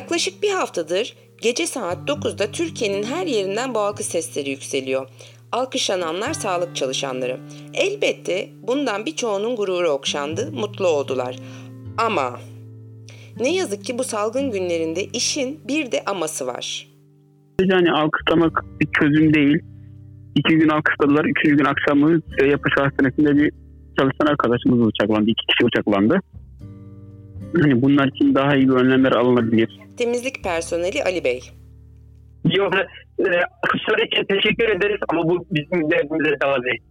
Yaklaşık bir haftadır gece saat 9'da Türkiye'nin her yerinden bu alkış sesleri yükseliyor. Alkışlananlar sağlık çalışanları. Elbette bundan birçoğunun gururu okşandı, mutlu oldular. Ama ne yazık ki bu salgın günlerinde işin bir de aması var. Yani alkışlamak bir çözüm değil. 2 gün alkışladılar, 3. gün akşamı yapış hastanesinde bir çalışan arkadaşımız uçaklandı, 2 kişi uçaklandı. Bunlar için daha iyi önlemler alınabilir. Temizlik personeli Ali Bey. Yok, alkışlar için teşekkür ederiz ama bu bizim derdimize dava değil.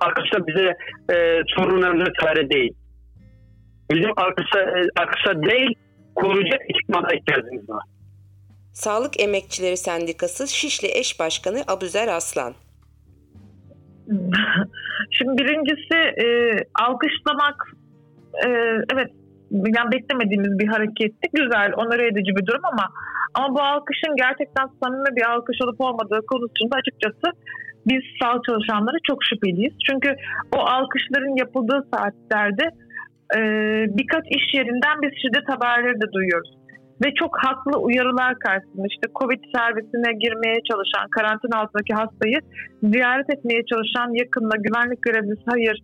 Alkışlar bize sorunlarımıza çare değil. Bizim alkışlar değil, koruyucu ekipmana ihtiyacımız var. Sağlık Emekçileri Sendikası Şişli Eş Başkanı Abuzer Aslan. Şimdi birincisi alkışlamak, evet, yani beklemediğimiz bir hareketti. Güzel, onore edici bir durum ama bu alkışın gerçekten samimi bir alkış olup olmadığı konusunda açıkçası biz sağlık çalışanları çok şüpheliyiz. Çünkü o alkışların yapıldığı saatlerde birkaç iş yerinden biz şiddet haberleri de duyuyoruz. Ve çok haklı uyarılar karşısında işte COVID servisine girmeye çalışan, karantina altındaki hastayı ziyaret etmeye çalışan yakınına güvenlik görevlisi hayır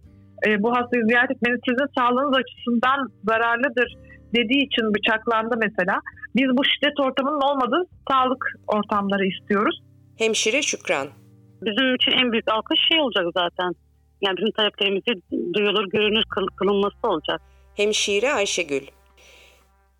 bu hastayı ziyaret etmeniz sizin sağlığınız açısından zararlıdır dediği için bıçaklandı mesela. Biz bu şiddet ortamının olmadığı sağlık ortamları istiyoruz. Hemşire Şükran. Bizim için en büyük alkış şey olacak zaten. Yani bizim taleplerimizde duyulur, görünür kılınması olacak. Hemşire Ayşegül.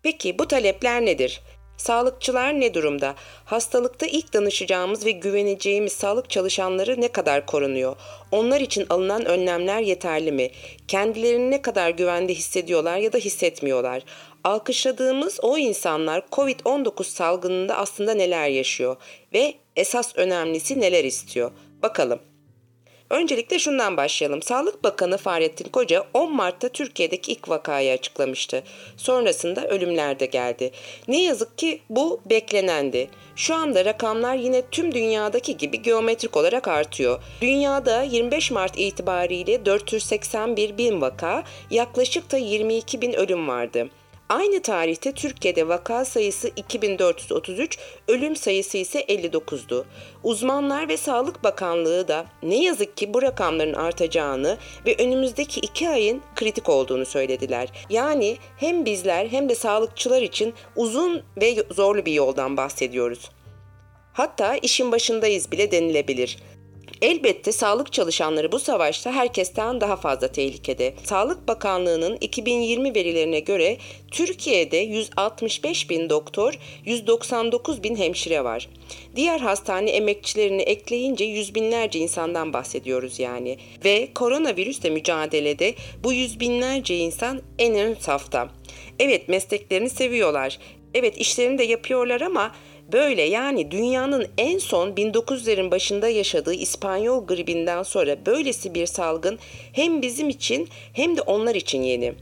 Peki bu talepler nedir? Sağlıkçılar ne durumda? Hastalıkta ilk danışacağımız ve güveneceğimiz sağlık çalışanları ne kadar korunuyor? Onlar için alınan önlemler yeterli mi? Kendilerini ne kadar güvende hissediyorlar ya da hissetmiyorlar? Alkışladığımız o insanlar COVID-19 salgınında aslında neler yaşıyor? Ve esas önemlisi neler istiyor? Bakalım. Öncelikle şundan başlayalım. Sağlık Bakanı Fahrettin Koca 10 Mart'ta Türkiye'deki ilk vakayı açıklamıştı. Sonrasında ölümler de geldi. Ne yazık ki bu beklenendi. Şu anda rakamlar yine tüm dünyadaki gibi geometrik olarak artıyor. Dünyada 25 Mart itibariyle 481 bin vaka, yaklaşık da 22 bin ölüm vardı. Aynı tarihte Türkiye'de vaka sayısı 2433, ölüm sayısı ise 59'du. Uzmanlar ve Sağlık Bakanlığı da ne yazık ki bu rakamların artacağını ve önümüzdeki 2 ayın kritik olduğunu söylediler. Yani hem bizler hem de sağlıkçılar için uzun ve zorlu bir yoldan bahsediyoruz. Hatta işin başındayız bile denilebilir. Elbette sağlık çalışanları bu savaşta herkesten daha fazla tehlikede. Sağlık Bakanlığı'nın 2020 verilerine göre Türkiye'de 165 bin doktor, 199 bin hemşire var. Diğer hastane emekçilerini ekleyince yüz binlerce insandan bahsediyoruz yani. Ve koronavirüsle mücadelede bu yüz binlerce insan en ön safta. Evet, mesleklerini seviyorlar. Evet, işlerini de yapıyorlar ama böyle yani dünyanın en son 1900'lerin başında yaşadığı İspanyol gribinden sonra böylesi bir salgın hem bizim için hem de onlar için yeni.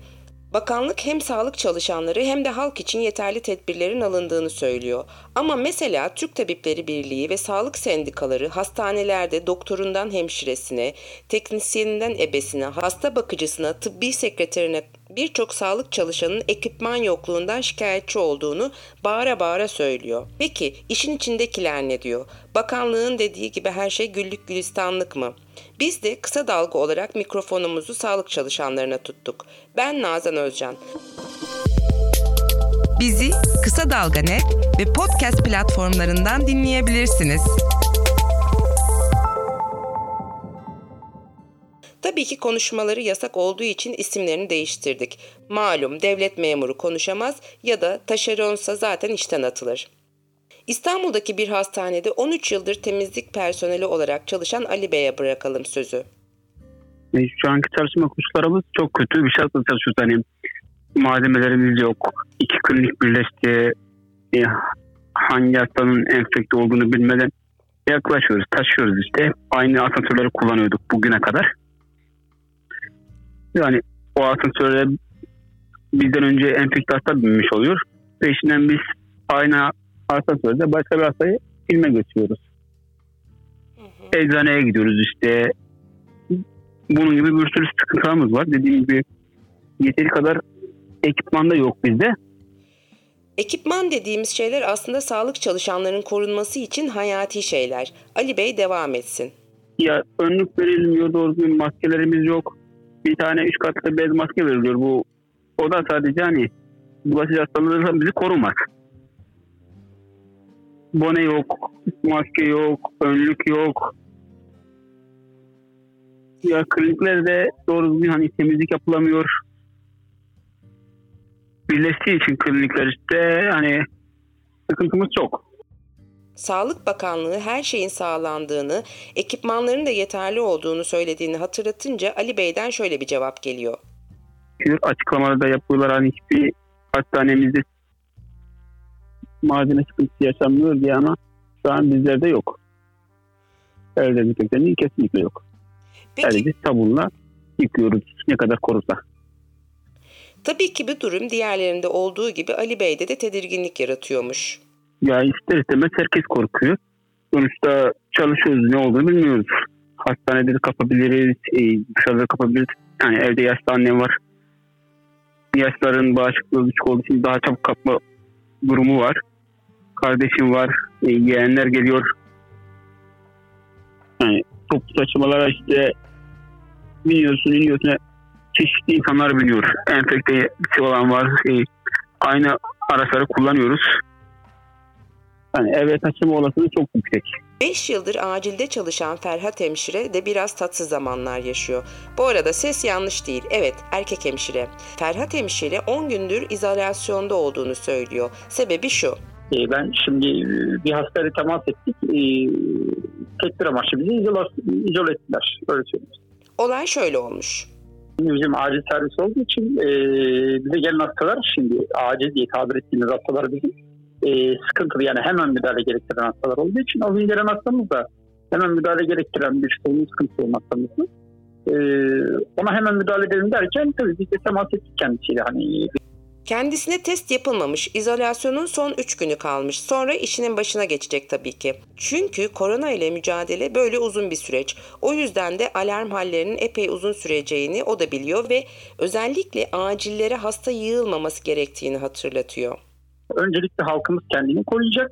Bakanlık hem sağlık çalışanları hem de halk için yeterli tedbirlerin alındığını söylüyor. Ama mesela Türk Tabipleri Birliği ve sağlık sendikaları hastanelerde doktorundan hemşiresine, teknisyeninden ebesine, hasta bakıcısına, tıbbi sekreterine birçok sağlık çalışanının ekipman yokluğundan şikayetçi olduğunu bağıra bağıra söylüyor. Peki işin içindekiler ne diyor? Bakanlığın dediği gibi her şey güllük gülistanlık mı? Biz de kısa dalga olarak mikrofonumuzu sağlık çalışanlarına tuttuk. Ben Nazan Özcan. Bizi Kısa Dalga Net ve podcast platformlarından dinleyebilirsiniz. Tabii ki konuşmaları yasak olduğu için isimlerini değiştirdik. Malum devlet memuru konuşamaz ya da taşeronsa zaten işten atılır. İstanbul'daki bir hastanede 13 yıldır temizlik personeli olarak çalışan Ali Bey'e bırakalım sözü. Şu anki çalışma koşullarımız çok kötü. Bir şartla çalışıyoruz. Hani malzemelerimiz yok. 2 klinik birleşti. Hangi hastanın enfekte olduğunu bilmeden yaklaşıyoruz, taşıyoruz işte. Aynı asansörleri kullanıyorduk bugüne kadar. Yani o asansöre bizden önce enfekte hasta binmiş oluyor. Peşinden biz aynı asansörde başka bir hastayı filme götürüyoruz. Eczaneye gidiyoruz işte. Bunun gibi bir sürü sıkıntılarımız var. Dediğim gibi yeteri kadar ekipman da yok bizde. Ekipman dediğimiz şeyler aslında sağlık çalışanlarının korunması için hayati şeyler. Ali Bey devam etsin. Ya önlük verilmiyor, doğru düzgün maskelerimiz yok. Bir tane 3 katlı bez maske veriliyor. O da sadece hani bulaşıcı hastalıklardan bizi korumaz. Bone yok, maske yok, önlük yok. Ya kliniklerde doğru düzgün hani temizlik yapılamıyor. Birleştiği için kliniklerde hani sıkıntımız çok. Sağlık Bakanlığı her şeyin sağlandığını, ekipmanların da yeterli olduğunu söylediğini hatırlatınca Ali Bey'den şöyle bir cevap geliyor. Açıklamalarda yapıyorlar hani hiçbir hastanemizde malzeme sıkıntısı yaşanmıyor diye ama şu an bizlerde yok. Evde dezenfektanı kesinlikle yok. Sadece sabunla yıkıyoruz ne kadar korursa. Tabii ki bir durum diğerlerinde olduğu gibi Ali Bey'de de tedirginlik yaratıyormuş. Ya ister istemez herkes korkuyor. Sonuçta çalışıyoruz, ne olduğunu bilmiyoruz. Hastaneleri kapabiliriz, dışarıda kapabiliriz. Yani evde yaşlı annem var. Yaşların bağışıklığı düşük olduğu için daha çabuk kapma durumu var. Kardeşim var, yeğenler geliyor. Yani toplu taşımalara işte biniyorsun, iniyorsun. Çeşitli insanlar biniyor. Enfekte olan var. Aynı araçları kullanıyoruz. Yani eve taşıma olasılığı çok yüksek. 5 yıldır acilde çalışan Ferhat hemşire de biraz tatsız zamanlar yaşıyor. Bu arada ses yanlış değil. Evet, erkek hemşire. Ferhat hemşire 10 gündür izolasyonda olduğunu söylüyor. Sebebi şu. Ben şimdi bir hastayla temas ettik. Tekbir amaçlı bizi izole ettiler. Öyle söyleyeyim. Olay şöyle olmuş. Bizim acil servis olduğu için bize gelen hastalar, şimdi acil diye tabir ettiğimiz hastalar bizim. Sıkıntılı, yani hemen müdahale gerektiren hastalar olduğu için o gün gelen hastamız da hemen müdahale gerektiren bir sorunun sıkıntısı olan hastamızı ona hemen müdahale edelim derken tabii biz de temas ettik kendisiyle. Hani kendisine test yapılmamış, izolasyonun son 3 günü kalmış. Sonra işinin başına geçecek tabii ki. Çünkü korona ile mücadele böyle uzun bir süreç. O yüzden de alarm hallerinin epey uzun süreceğini o da biliyor ve özellikle acillere hasta yığılmaması gerektiğini hatırlatıyor. Öncelikle halkımız kendini koruyacak.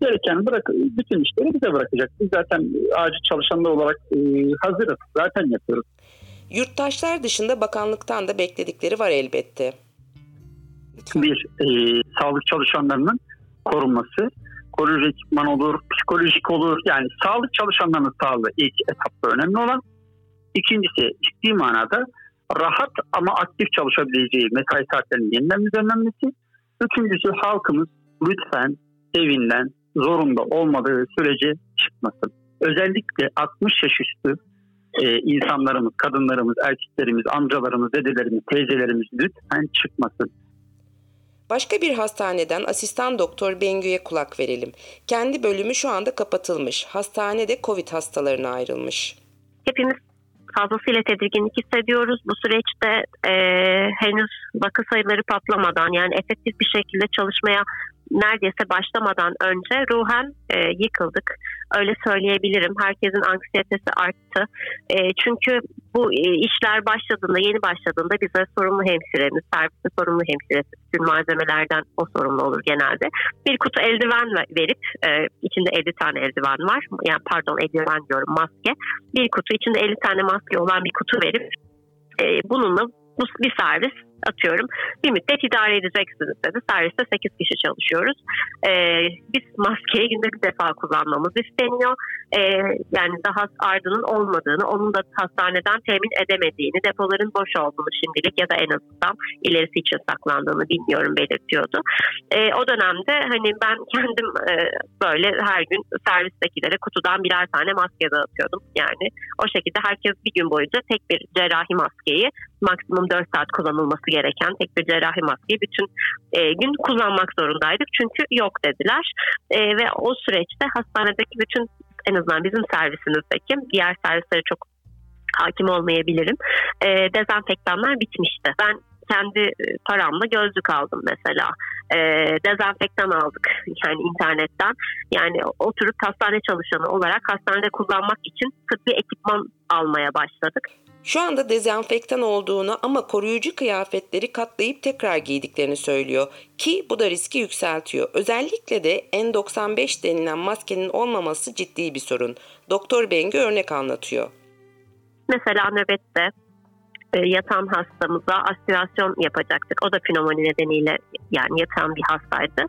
Gereken bütün işleri bize bırakacak. Biz zaten acil çalışanlar olarak hazırız. Zaten yapıyoruz. Yurttaşlar dışında bakanlıktan da bekledikleri var elbette. Bir, sağlık çalışanlarının korunması. Koruyucu ekipman olur, psikolojik olur. Yani sağlık çalışanlarının sağlığı ilk etapta önemli olan. İkincisi, ciddi manada rahat ama aktif çalışabileceği mesai saatlerinin yeniden düzenlenmesi. Üçüncüsü, halkımız lütfen evinden zorunda olmadığı sürece çıkmasın. Özellikle 60 yaş üstü insanlarımız, kadınlarımız, erkeklerimiz, amcalarımız, dedelerimiz, teyzelerimiz lütfen çıkmasın. Başka bir hastaneden asistan doktor Bengü'ye kulak verelim. Kendi bölümü şu anda kapatılmış. Hastane de COVID hastalarına ayrılmış. Hepimiz fazlasıyla tedirginlik hissediyoruz. Bu süreçte henüz vaka sayıları patlamadan, yani efektif bir şekilde çalışmaya neredeyse başlamadan önce ruhen yıkıldık. Öyle söyleyebilirim. Herkesin anksiyetesi arttı. Çünkü bu işler başladığında, yeni başladığında bize sorumlu hemşiremiz, serviste sorumlu hemşiresi, bütün malzemelerden o sorumlu olur genelde. Bir kutu eldiven verip, içinde 50 tane eldiven var. Yani pardon, eldiven diyorum, maske. Bir kutu, içinde 50 tane maske olan bir kutu verip bununla bir servis, atıyorum, bir müddet idare edeceksiniz dedi. Serviste 8 kişi çalışıyoruz. Biz maskeyi günde bir defa kullanmamız isteniyor. Yani daha ardının olmadığını, onun da hastaneden temin edemediğini, depoların boş olduğunu şimdilik ya da en azından ilerisi için saklandığını bilmiyorum belirtiyordu. O dönemde hani ben kendim böyle her gün servistekilere kutudan birer tane maske dağıtıyordum. Yani o şekilde herkes bir gün boyunca tek bir cerrahi maskeyi, maksimum 4 saat kullanılması gereken tek bir cerrahi maskeyi bütün gün kullanmak zorundaydık. Çünkü yok dediler. Ve o süreçte hastanedeki bütün, en azından bizim servisimizdeki, diğer servislere çok hakim olmayabilirim, dezenfektanlar bitmişti. Ben kendi paramla gözlük aldım mesela. Dezenfektan aldık yani internetten. Yani oturup hastane çalışanı olarak hastanede kullanmak için tıbbi ekipman almaya başladık. Şu anda dezenfektan olduğunu ama koruyucu kıyafetleri katlayıp tekrar giydiklerini söylüyor ki bu da riski yükseltiyor. Özellikle de N95 denilen maskenin olmaması ciddi bir sorun. Doktor Bengü örnek anlatıyor. Mesela nöbette yatan hastamıza aspirasyon yapacaktık. O da pnömoni nedeniyle yani yatan bir hastaydı.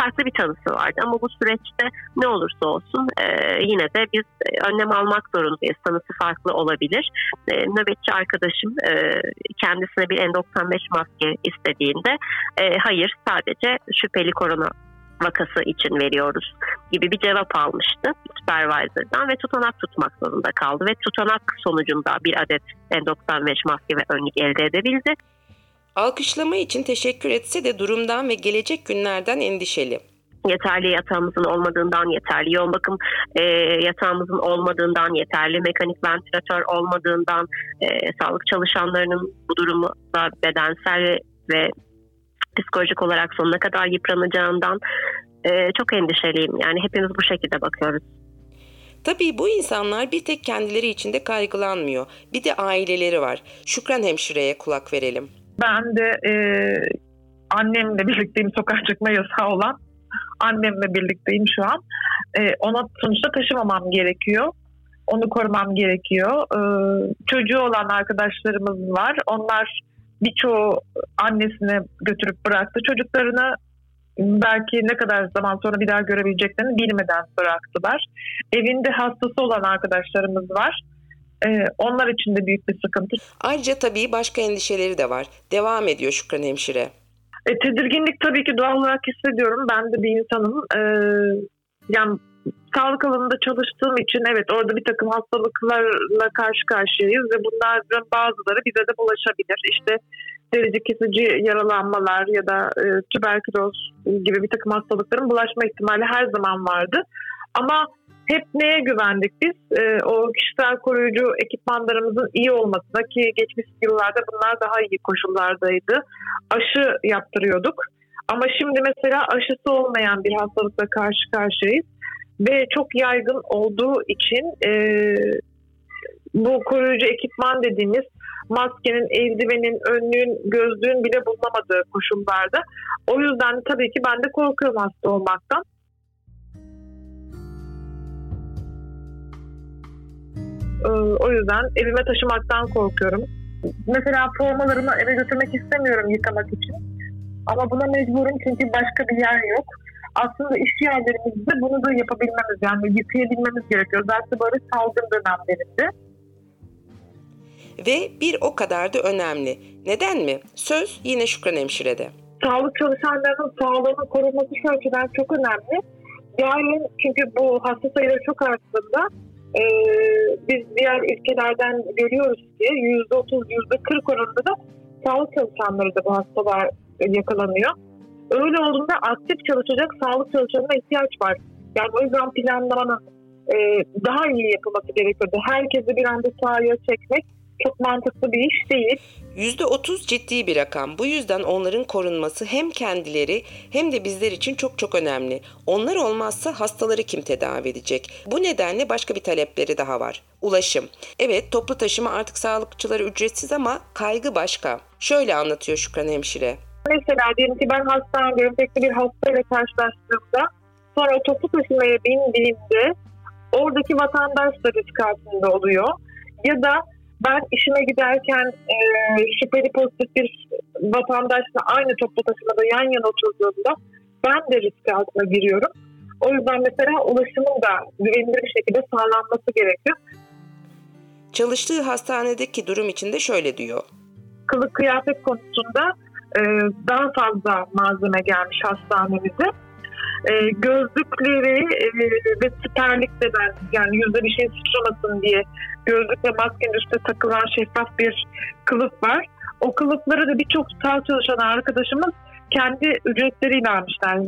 Farklı bir tanısı vardı ama bu süreçte ne olursa olsun yine de biz önlem almak zorundayız. Tanısı farklı olabilir. Nöbetçi arkadaşım kendisine bir N95 maske istediğinde hayır sadece şüpheli korona vakası için veriyoruz gibi bir cevap almıştı supervisor'dan ve tutanak tutmak zorunda kaldı. Ve tutanak sonucunda bir adet N95 maske ve önlük elde edebildi. Alkışlama için teşekkür etse de durumdan ve gelecek günlerden endişeli. Yeterli yatağımızın olmadığından, yeterli yoğun bakım yatağımızın olmadığından, yeterli mekanik ventilatör olmadığından, sağlık çalışanlarının bu durumda bedensel ve psikolojik olarak sonuna kadar yıpranacağından çok endişeliyim. Yani hepimiz bu şekilde bakıyoruz. Tabii bu insanlar bir tek kendileri için de kaygılanmıyor. Bir de aileleri var. Şükran hemşireye kulak verelim. Ben de annemle birlikteyim. Sokağa çıkma yasağı olan annemle birlikteyim şu an. Ona sonuçta taşımamam gerekiyor. Onu korumam gerekiyor. Çocuğu olan arkadaşlarımız var. Onlar birçoğu annesine götürüp bıraktı. Çocuklarını belki ne kadar zaman sonra bir daha görebileceklerini bilmeden bıraktılar. Evinde hastası olan arkadaşlarımız var. Onlar için de büyük bir sıkıntı. Ayrıca tabii başka endişeleri de var. Devam ediyor Şükran hemşire. Tedirginlik tabii ki doğal olarak hissediyorum. Ben de bir insanım. Yani sağlık alanında çalıştığım için evet orada bir takım hastalıklarla karşı karşıyayız ve bunlardan bazıları bize de bulaşabilir. İşte derece kesici yaralanmalar ya da tüberküloz gibi bir takım hastalıkların bulaşma ihtimali her zaman vardı. Ama hep neye güvendik biz? O kişisel koruyucu ekipmanlarımızın iyi olmasına ki geçmiş yıllarda bunlar daha iyi koşullardaydı. Aşı yaptırıyorduk. Ama şimdi mesela aşısı olmayan bir hastalıkla karşı karşıyayız. Ve çok yaygın olduğu için bu koruyucu ekipman dediğimiz maskenin, eldivenin, önlüğün, gözlüğün bile bulunamadığı koşullarda. O yüzden tabii ki ben de korkuyorum hasta olmaktan. O yüzden evime taşımaktan korkuyorum. Mesela formalarımı eve götürmek istemiyorum yıkamak için. Ama buna mecburum çünkü başka bir yer yok. Aslında iş yerlerimizde bunu da yapabilmemiz yani yıkayabilmemiz gerekiyor. Özellikle böyle salgın dönemlerinde. Ve bir o kadar da önemli. Neden mi? Söz yine Şükran hemşirede. Sağlık çalışanlarının sağlığını korunması şu açıdan çok önemli. Yani çünkü bu hasta sayıları çok arttığında biz diğer ülkelerden görüyoruz ki %30, %40 oranında da sağlık çalışanları da bu hastalar yakalanıyor. Öyle olduğunda aktif çalışacak sağlık çalışanına ihtiyaç var. Yani o yüzden planlamanın daha iyi yapılması gerekiyordu. Herkesi bir anda sahaya çekmek çok mantıklı bir iş değil. %30 ciddi bir rakam. Bu yüzden onların korunması hem kendileri hem de bizler için çok çok önemli. Onlar olmazsa hastaları kim tedavi edecek? Bu nedenle başka bir talepleri daha var. Ulaşım. Evet toplu taşıma artık sağlıkçılara ücretsiz ama kaygı başka. Şöyle anlatıyor Şükran hemşire. Mesela diyelim ki ben hastanedeyim, pek bir hastayla karşılaştığımda sonra toplu taşımaya bindiğimde oradaki vatandaş da risk altında oluyor. Ya da ben işime giderken şüpheli pozitif bir vatandaşla aynı toplu taşımada yan yana oturduğumda ben de risk altına giriyorum. O yüzden mesela ulaşımın da güvenilir bir şekilde sağlanması gerekiyor. Çalıştığı hastanedeki durum için de şöyle diyor. Kılık kıyafet konusunda daha fazla malzeme gelmiş hastanemize. Gözlükleri ve siperlikte ben yani yüzde bir şey sıçramasın diye gözlükle maskenin üstüne takılan şeffaf bir kılıf var. O kılıfları da birçok sağlık çalışan arkadaşımız kendi ücretleriyle almışlar.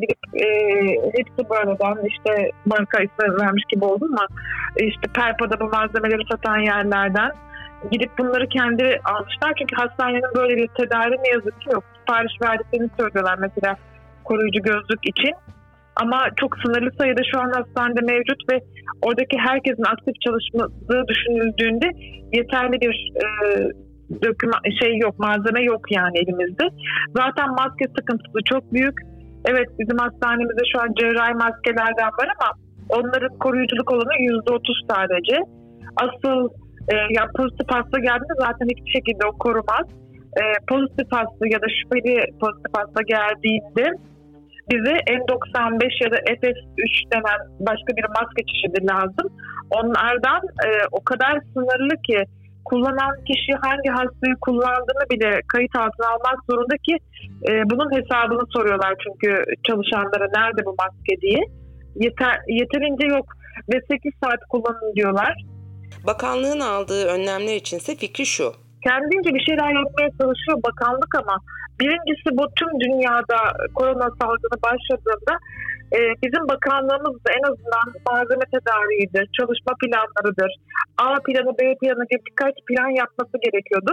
Hepsi böyle ben işte marka ismi vermiş gibi oldum ama işte Perpa'da bu malzemeleri satan yerlerden gidip bunları kendileri almışlar. Çünkü hastanenin böyle bir tedariği ne yazık ki yok. Sipariş verdiklerini söylüyorlar mesela koruyucu gözlük için. Ama çok sınırlı sayıda şu an hastanede mevcut ve oradaki herkesin aktif çalışması düşünüldüğünde yeterli bir malzeme yok yani elimizde. Zaten maske sıkıntısı çok büyük. Evet, bizim hastanemizde şu an cerrahi maskelerden var ama onların koruyuculuk olanı %30 sadece. Asıl pozitif hasta geldiğinde zaten hiçbir şekilde o korumaz. Pozitif hasta ya da şüpheli pozitif hasta geldiğinde bize N95 ya da FS3 denen başka bir maske çeşidi lazım. Onlardan o kadar sınırlı ki kullanan kişi hangi hastayı kullandığını bile kayıt altına almak zorunda ki bunun hesabını soruyorlar çünkü çalışanlara nerede bu maske diye. Yeterince yok ve 8 saat kullanın diyorlar. Bakanlığın aldığı önlemler içinse fikri şu. Kendince bir şeyler yapmaya çalışıyor bakanlık ama birincisi bu tüm dünyada korona salgını başladığında bizim bakanlığımız da en azından malzeme tedariğidir, çalışma planlarıdır. A planı, B planı gibi birkaç plan yapması gerekiyordu.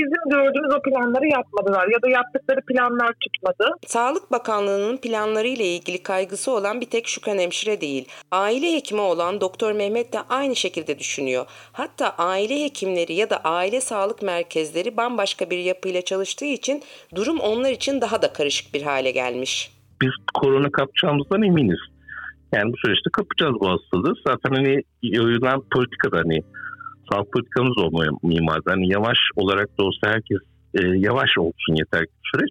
Bizim gördüğümüz o planları yapmadılar ya da yaptıkları planlar tutmadı. Sağlık Bakanlığı'nın planları ile ilgili kaygısı olan bir tek Şükran Hemşire değil. Aile hekimi olan Doktor Mehmet de aynı şekilde düşünüyor. Hatta aile hekimleri ya da aile sağlık merkezleri bambaşka bir yapıyla çalıştığı için durum onlar için daha da karışık bir hale gelmiş. Biz korona kapacağımızdan eminiz. Yani bu süreçte kapacağız bu hastalığı. Zaten yayılan politikada sağlık politikamız olmaya mimaz. Yavaş olarak da olsa herkes yavaş olsun yeter ki süreç.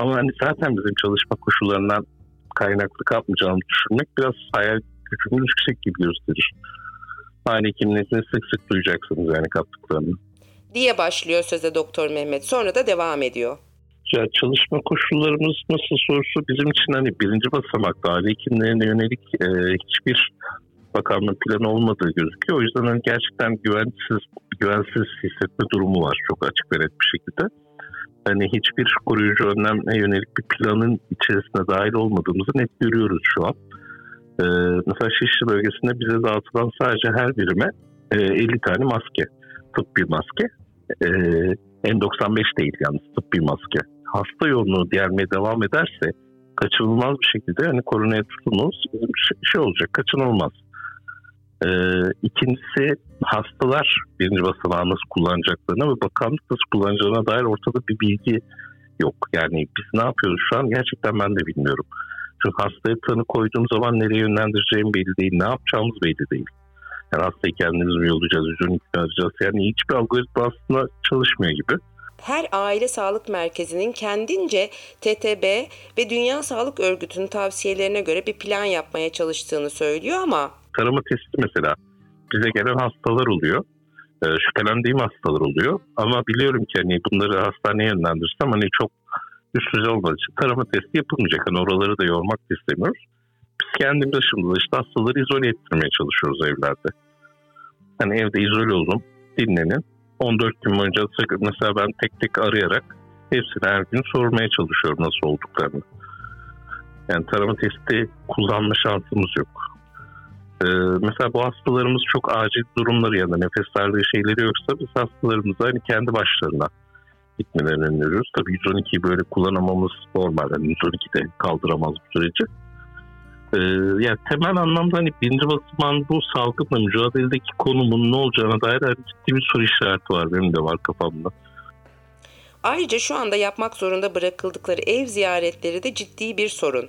Ama zaten bizim çalışma koşullarından kaynaklı kapmayacağımızı düşünmek biraz hayal gücümüz yüksek gibi gösterir. Aynı hekimliğinizi sık sık duyacaksınız yani kaptıklarını. Diye başlıyor söze Doktor Mehmet. Sonra da devam ediyor. Ya çalışma koşullarımız nasıl sorusu bizim için birinci basamakta aile hekimlerine yönelik hiçbir bakanlığın planı olmadığı gözüküyor. O yüzden gerçekten güvensiz hissetme durumu var çok açık ve net bir şekilde. Hiçbir koruyucu önleme yönelik bir planın içerisine dahil olmadığımızı net görüyoruz şu an. Mesela Şişli bölgesinde bize dağıtılan sadece her birime 50 tane maske, tıbbi maske. N95 değil yalnız tıbbi maske. Hasta yoğunluğu gelmeye devam ederse kaçınılmaz bir şekilde koronaya tutulmamız şey olacak, kaçınılmaz. İkincisi hastalar birinci basamağı nasıl kullanacaklarına ve bakanlık nasıl kullanacağına dair ortada bir bilgi yok. Yani biz ne yapıyoruz şu an gerçekten ben de bilmiyorum. Çünkü hastaya tanı koyduğum zaman nereye yönlendireceğim belli değil, ne yapacağımız belli değil. Yani hastayı kendimiz mi yollayacağız, üzerine yollayacağız. Yani hiçbir algoritma aslında çalışmıyor gibi. Her aile sağlık merkezinin kendince TTB ve Dünya Sağlık Örgütü'nün tavsiyelerine göre bir plan yapmaya çalıştığını söylüyor ama... Tarama testi mesela bize gelen hastalar oluyor. Şüphelendiğim hastalar oluyor. Ama biliyorum ki bunları hastaneye yönlendirsem çok üst düzey olmadığı için tarama testi yapılmayacak. Oraları da yormak istemiyoruz. Biz kendimiz şimdi hastaları izole ettirmeye çalışıyoruz evlerde. Evde izole olun, dinlenin. 14 gün boyunca mesela ben tek tek arayarak hepsini her gün sormaya çalışıyorum nasıl olduklarını. Tarama testi kullanma şansımız yok. Mesela bu hastalarımız çok acil durumları ya da nefes darlığı şeyleri yoksa biz hastalarımıza kendi başlarına gitmelerini öneriyoruz. Tabii 112'yi böyle kullanamamız normal. 112'de kaldıramaz bu süreci. Temel anlamda birinci basımdan bu salgınla mücadeledeki konumun ne olacağına dair ciddi bir soru işareti var. Benim de var kafamda. Ayrıca şu anda yapmak zorunda bırakıldıkları ev ziyaretleri de ciddi bir sorun.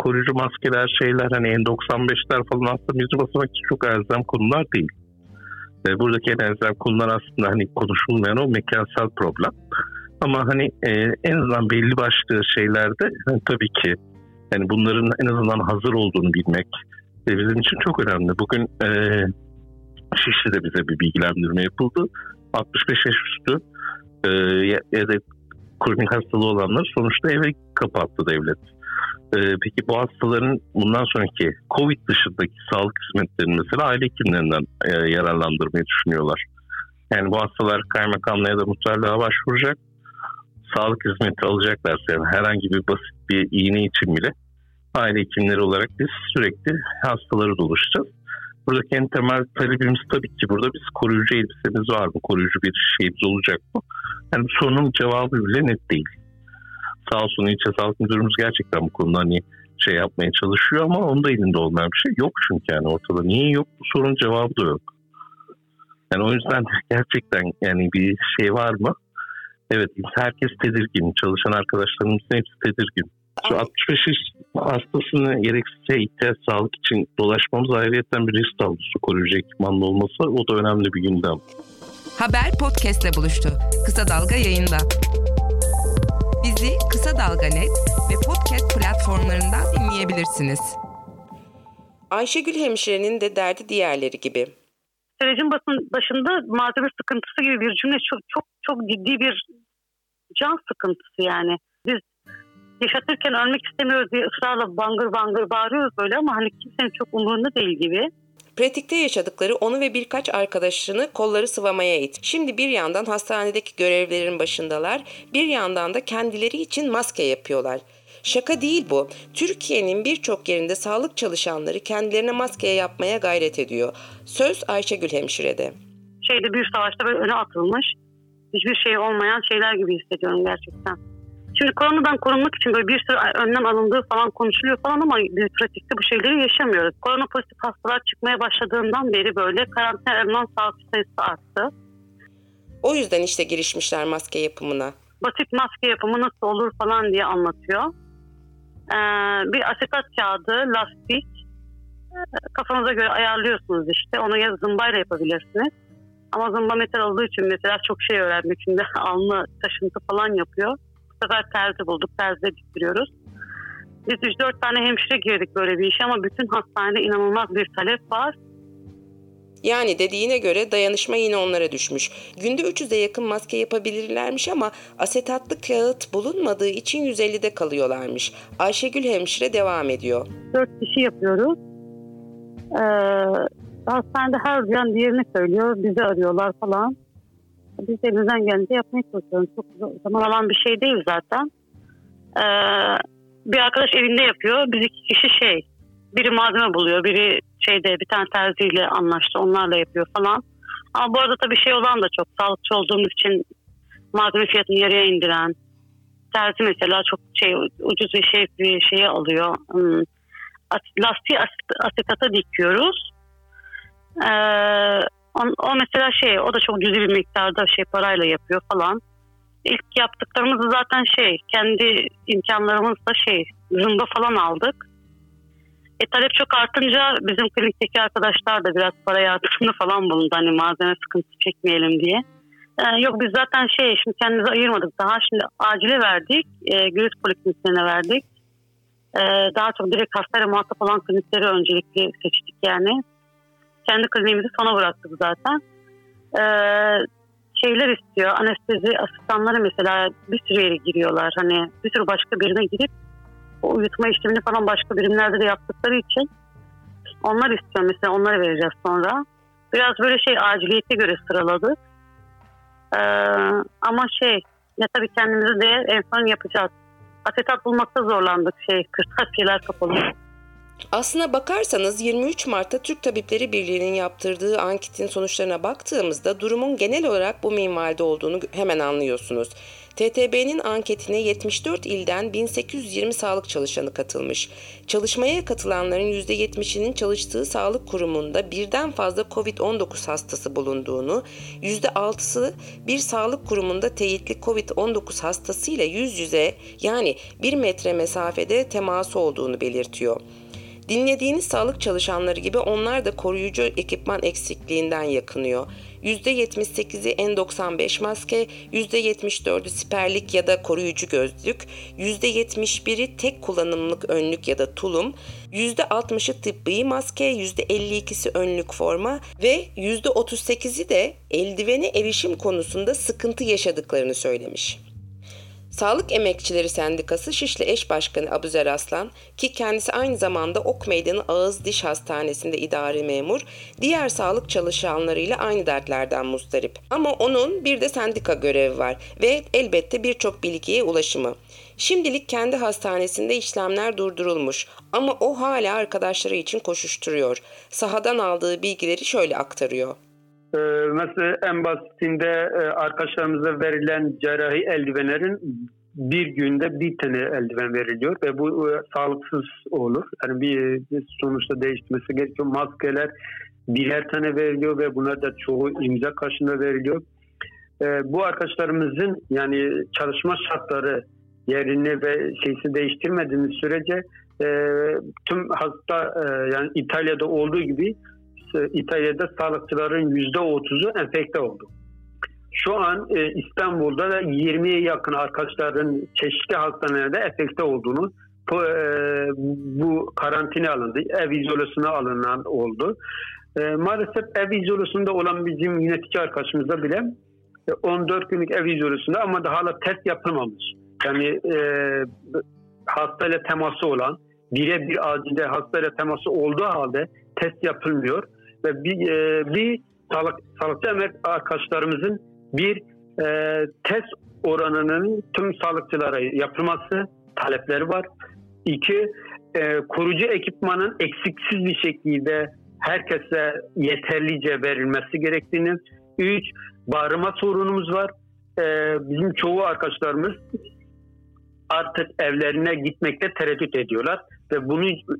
Koruyucu maskeler, şeyler N95'ler falan aslında birinci basamak için çok elzem konular değil. Buradaki en elzem konular aslında konuşulmayan o mekansal problem. Ama en azından belli başlı şeylerde tabii ki bunların en azından hazır olduğunu bilmek bizim için çok önemli. Bugün Şişli'de bize bir bilgilendirme yapıldı. 65 yaş üstü ya da kronik hastalığı olanlar sonuçta eve kapattı devlet. Peki bu hastaların bundan sonraki COVID dışındaki sağlık hizmetlerini mesela aile hekimlerinden yararlandırmayı düşünüyorlar. Bu hastalar kaymakamlığa ya da muhtarlığa başvuracak. Sağlık hizmeti alacaklarsa herhangi bir basit bir iğne için bile aile hekimleri olarak biz sürekli hastalara dolaşacağız. Buradaki en temel talebimiz tabii ki burada biz koruyucu elbisemiz var mı? Koruyucu bir şeyimiz olacak mı? Yani bu sorunun cevabı bile net değil. Sağ olsun ilçe sağlık müdürümüz gerçekten bu konuda hani şey yapmaya çalışıyor ama onun da elinde olmayan bir şey yok çünkü yani ortada. Niye yok? Bu sorunun cevabı da yok. Yani o yüzden gerçekten yani bir şey var mı? Evet, herkes tedirgin. Çalışan arkadaşlarımızın hepsi tedirgin. Şu 65 yaş hastasını gerekse ihtiyaç sağlık için dolaşmamız ayrıyeten bir risk tablosu, koruyucu ekipmanlı olması o da önemli bir gündem. Haber podcastle buluştu. Kısa Dalga yayında. Bizi Kısa Dalga.net ve podcast platformlarından dinleyebilirsiniz. Ayşegül hemşirenin de derdi diğerleri gibi. Sürecin başında malzeme sıkıntısı gibi bir cümle çok ciddi bir can sıkıntısı yani. Biz yaşatırken ölmek istemiyoruz diye ısrarla bangır bangır bağırıyoruz böyle ama hani kimsenin çok umurunda değil gibi. Pratikte yaşadıkları onu ve birkaç arkadaşını kolları sıvamaya eğitti. Şimdi bir yandan hastanedeki görevlerin başındalar, bir yandan da kendileri için maske yapıyorlar. Şaka değil bu. Türkiye'nin birçok yerinde sağlık çalışanları kendilerine maske yapmaya gayret ediyor. Söz Ayşegül hemşirede. Bir savaşta böyle öne atılmış, hiçbir şey olmayan şeyler gibi hissediyorum gerçekten. Şimdi koronadan korunmak için böyle bir sürü önlem alındığı falan konuşuluyor falan ama biz pratikte bu şeyleri yaşamıyoruz. Korona pozitif hastalar çıkmaya başladığından beri böyle karantina alınan sağlıkçı sayısı arttı. O yüzden işte girişmişler maske yapımına. Basit maske yapımı nasıl olur falan diye anlatıyor. Bir asetat kağıdı, lastik, kafanıza göre ayarlıyorsunuz işte. Onu ya zımbayla yapabilirsiniz. Ama zımba metal olduğu için mesela çok şey öğrenmek için de alnı taşıntı falan yapıyor. Bu sefer terzi bulduk, terzide bitiriyoruz. Biz 3-4 tane hemşire girdik böyle bir işe ama bütün hastanede inanılmaz bir talep var. Yani dediğine göre dayanışma yine onlara düşmüş. Günde 300'e yakın maske yapabilirlermiş ama asetatlı kağıt bulunmadığı için 150'de kalıyorlarmış. Ayşegül hemşire devam ediyor. 4 kişi yapıyoruz. Hastanede her gün diğerini söylüyor, bizi arıyorlar falan. Biz elimizden geldiğince yapmaya çalışıyoruz. Çok zaman alan bir şey değil zaten. Bir arkadaş evinde yapıyor. Biz iki kişi biri malzeme buluyor, biri bir tane terziyle anlaştı, onlarla yapıyor falan. Ama bu arada tabii olan da çok. Sağlıkçı olduğumuz için malzeme fiyatını yarıya indiren, terzi mesela çok ucuz bir şeye alıyor. Lastiği asetata dikiyoruz. O mesela o da çok cüzi bir miktarda parayla yapıyor falan. İlk yaptıklarımızı zaten kendi imkanlarımızla zımba falan aldık. Talep çok artınca bizim klinikteki arkadaşlar da biraz para yardımını falan bulundu. Hani malzeme sıkıntısı çekmeyelim diye. Yok biz zaten şimdi kendimizi ayırmadık daha. Şimdi acile verdik. Gürüz polikliniklerine verdik. Daha çok direkt hastayla muhatap olan klinikleri öncelikli seçtik yani. Kendi kliniğimizi sona bıraktık zaten. Şeyler istiyor. Anestezi asistanları mesela bir sürü yere giriyorlar. Hani bir sürü başka birine girip o uyutma işlemini falan başka birimlerde de yaptıkları için onlar istiyor. Mesela onları vereceğiz sonra. Biraz böyle aciliyete göre sıraladık. Ama ya tabii kendimizi de en son yapacağız. Asetat bulmakta zorlandık. Kırtasiyeler kapalı. Aslına bakarsanız 23 Mart'ta Türk Tabipleri Birliği'nin yaptırdığı anketin sonuçlarına baktığımızda durumun genel olarak bu minvalde olduğunu hemen anlıyorsunuz. TTB'nin anketine 74 ilden 1820 sağlık çalışanı katılmış. Çalışmaya katılanların %70'inin çalıştığı sağlık kurumunda birden fazla COVID-19 hastası bulunduğunu, %6'sı bir sağlık kurumunda teyitli COVID-19 hastasıyla yüz yüze yani 1 metre mesafede teması olduğunu belirtiyor. Dinlediğiniz sağlık çalışanları gibi onlar da koruyucu ekipman eksikliğinden yakınıyor. %78'i N95 maske, %74'ü siperlik ya da koruyucu gözlük, %71'i tek kullanımlık önlük ya da tulum, %60'ı tıbbi maske, %52'si önlük forma ve %38'i de eldivene erişim konusunda sıkıntı yaşadıklarını söylemiş. Sağlık Emekçileri Sendikası Şişli Eş Başkanı Abuzer Aslan, ki kendisi aynı zamanda Ok Meydanı Ağız Diş Hastanesi'nde idari memur, diğer sağlık çalışanlarıyla aynı dertlerden muzdarip. Ama onun bir de sendika görevi var ve elbette birçok bilgiye ulaşımı. Şimdilik kendi hastanesinde işlemler durdurulmuş ama o hala arkadaşları için koşuşturuyor. Sahadan aldığı bilgileri şöyle aktarıyor. Mesela en basitinde arkadaşlarımıza verilen cerrahi eldivenlerin bir günde bir tane eldiven veriliyor ve bu sağlıksız olur. Yani bir sonuçta değişmesi gerekiyor. Maskeler birer tane veriliyor ve bunlar da çoğu imza karşılığında veriliyor. Bu arkadaşlarımızın yani çalışma şartları yerini ve şeysi değiştirmediğimiz sürece tüm hasta yani İtalya'da olduğu gibi İtalya'da sağlıkçıların %30'u enfekte oldu. Şu an İstanbul'da da 20'ye yakın arkadaşların çeşitli hastanelerde enfekte olduğunu, bu karantina alındı, ev izolasına alınan oldu. Maalesef ev izolasında olan bizim yönetici arkadaşımızda bile 14 günlük ev izolasında ama daha hala test yapılmamış. Yani hastayla teması olan, birebir acilde hastayla teması olduğu halde test yapılmıyor ve bir sağlıkçı emek arkadaşlarımızın bir test oranının tüm sağlıkçılara yapılması talepleri var. İki, koruyucu ekipmanın eksiksiz bir şekilde herkese yeterlice verilmesi gerektiğini. Üç, barınma sorunumuz var. Bizim çoğu arkadaşlarımız artık evlerine gitmekte tereddüt ediyorlar ve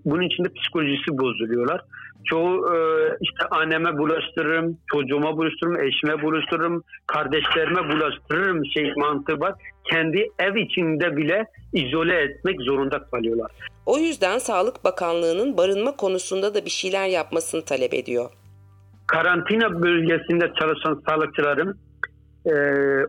bunun için de psikolojisi bozuluyorlar. Çoğu işte anneme bulaştırırım, çocuğuma bulaştırırım, eşime bulaştırırım, kardeşlerime bulaştırırım mantığı var. Kendi ev içinde bile izole etmek zorunda kalıyorlar. O yüzden Sağlık Bakanlığı'nın barınma konusunda da bir şeyler yapmasını talep ediyor. Karantina bölgesinde çalışan sağlıkçıların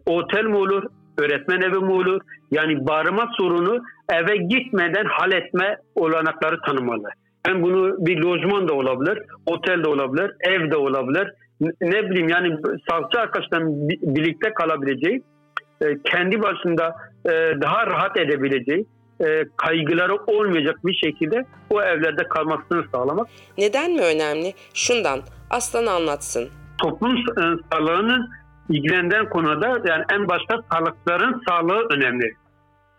otel mi olur, öğretmen evi mi olur? Yani barınma sorunu eve gitmeden halletme olanakları tanımalı. Yani bunu bir lojman da olabilir, otel de olabilir, ev de olabilir. Ne bileyim yani sağlıkçı arkadaşlarla birlikte kalabileceği, kendi başında daha rahat edebileceği, kaygıları olmayacak bir şekilde o evlerde kalmasını sağlamak. Neden mi önemli? Şundan, Aslan anlatsın. Toplum sağlığının ilgilenen konuda yani en başta sağlıkçıların sağlığı önemli.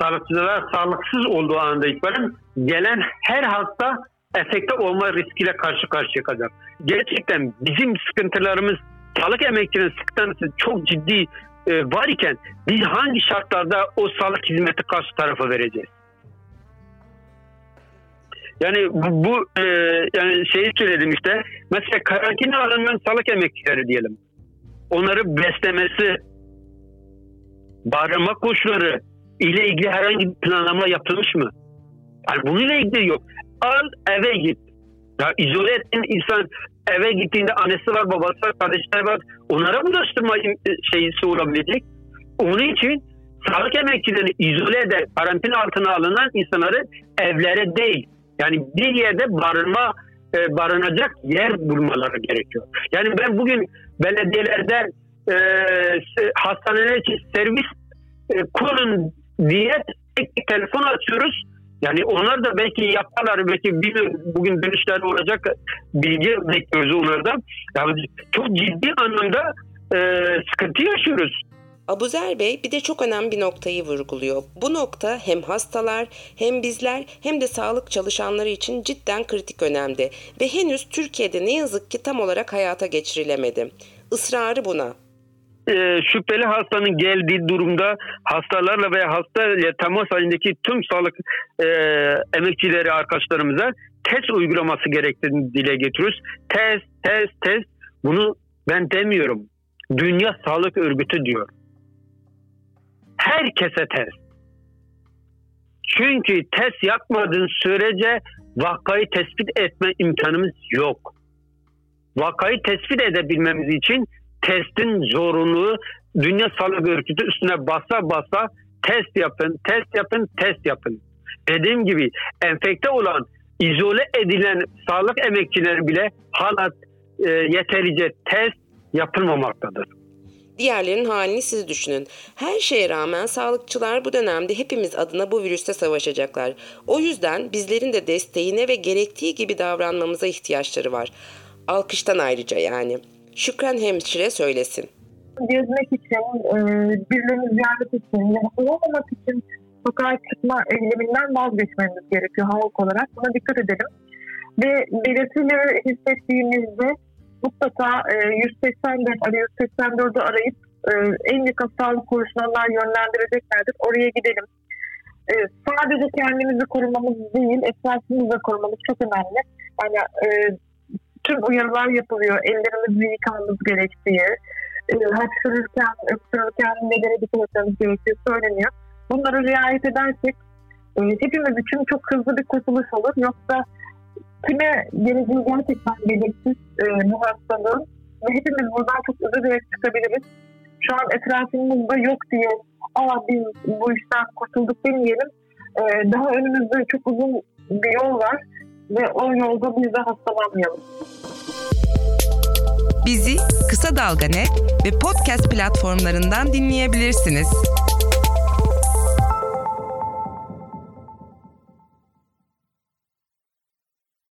Sağlıkçılar sağlıksız olduğu anda itibaren gelen her hasta enfekte olma riskiyle karşı karşıya kalacak. Gerçekten bizim sıkıntılarımız, sağlık emekçilerinin sıkıntısı çok ciddi var iken biz hangi şartlarda o sağlık hizmeti karşı tarafa vereceğiz? Yani bu yani şeyi söyledim işte. Mesela karantina alınan sağlık emekçileri diyelim. Onları beslemesi, barınma koşulları ile ilgili herhangi bir planlama yapılmış mı? Yani bununla ilgili yok. Al eve git. Ya izole ettiğin insan eve gittiğinde annesi var, babası var, kardeşleri var. Onlara bulaştırma şeysi olabilecek. Onun için sağlık emekçilerini izole eder, karantina altına alınan insanları evlere değil. Yani bir yerde barınacak yer bulmaları gerekiyor. Yani ben bugün belediyelerden hastaneler için servis kurun diye telefon açıyoruz. Yani onlar da belki yaparlar, belki bugün dönüşler olacak, bilgi bekliyoruz onlardan. Yani çok ciddi anlamda sıkıntı yaşıyoruz. Abuzer Bey bir de çok önemli bir noktayı vurguluyor. Bu nokta hem hastalar, hem bizler, hem de sağlık çalışanları için cidden kritik önemde ve henüz Türkiye'de ne yazık ki tam olarak hayata geçirilemedi. Israrı buna. Şüpheli hastanın geldiği durumda hastalarla veya hastayla temas halindeki tüm sağlık emekçileri arkadaşlarımıza test uygulaması gerektiğini dile getiriyoruz. Test. Bunu ben demiyorum. Dünya Sağlık Örgütü diyor. Herkese test. Çünkü test yapmadığın sürece vakayı tespit etme imkanımız yok. Vakayı tespit edebilmemiz için testin zorunluluğu Dünya Sağlık Örgütü üstüne basa basa test yapın. Dediğim gibi enfekte olan, izole edilen sağlık emekçileri bile hala yeterince test yapılmamaktadır. Diğerlerinin halini siz düşünün. Her şeye rağmen sağlıkçılar bu dönemde hepimiz adına bu virüste savaşacaklar. O yüzden bizlerin de desteğine ve gerektiği gibi davranmamıza ihtiyaçları var. Alkıştan ayrıca yani. Şükran hemşire söylesin. Gezmek için, birilerini ziyaret için, yapılamamak için sokağa çıkma eyleminden vazgeçmemiz gerekiyor halk olarak. Buna dikkat edelim. Ve belirtileri hissettiğimizde mutlaka 184'ü arayıp en yakın sağlık kuruluşlarına yönlendireceklerdir. Oraya gidelim. Sadece kendimizi korumamız değil, etrafımızı da korumamız çok önemli. Yani tüm uyarılar yapılıyor. Ellerimizi yıkamamız gerektiği, hapşırırken, öksürürken nelere dikkat etmemiz gerektiği söyleniyor. Bunlara riayet edersek hepimiz için çok hızlı bir kurtuluş olur. Yoksa kime geleceği gerçekten belirsiz bu hastalığın ve hepimiz buradan çok üzülerek çıkabiliriz. Şu an etrafımızda yok diye ama biz bu işten kurtulduk demeyelim. Daha önümüzde çok uzun bir yol var ve o yolda biz de hastalanmayalım. Bizi Kısa Dalga Net ve podcast platformlarından dinleyebilirsiniz.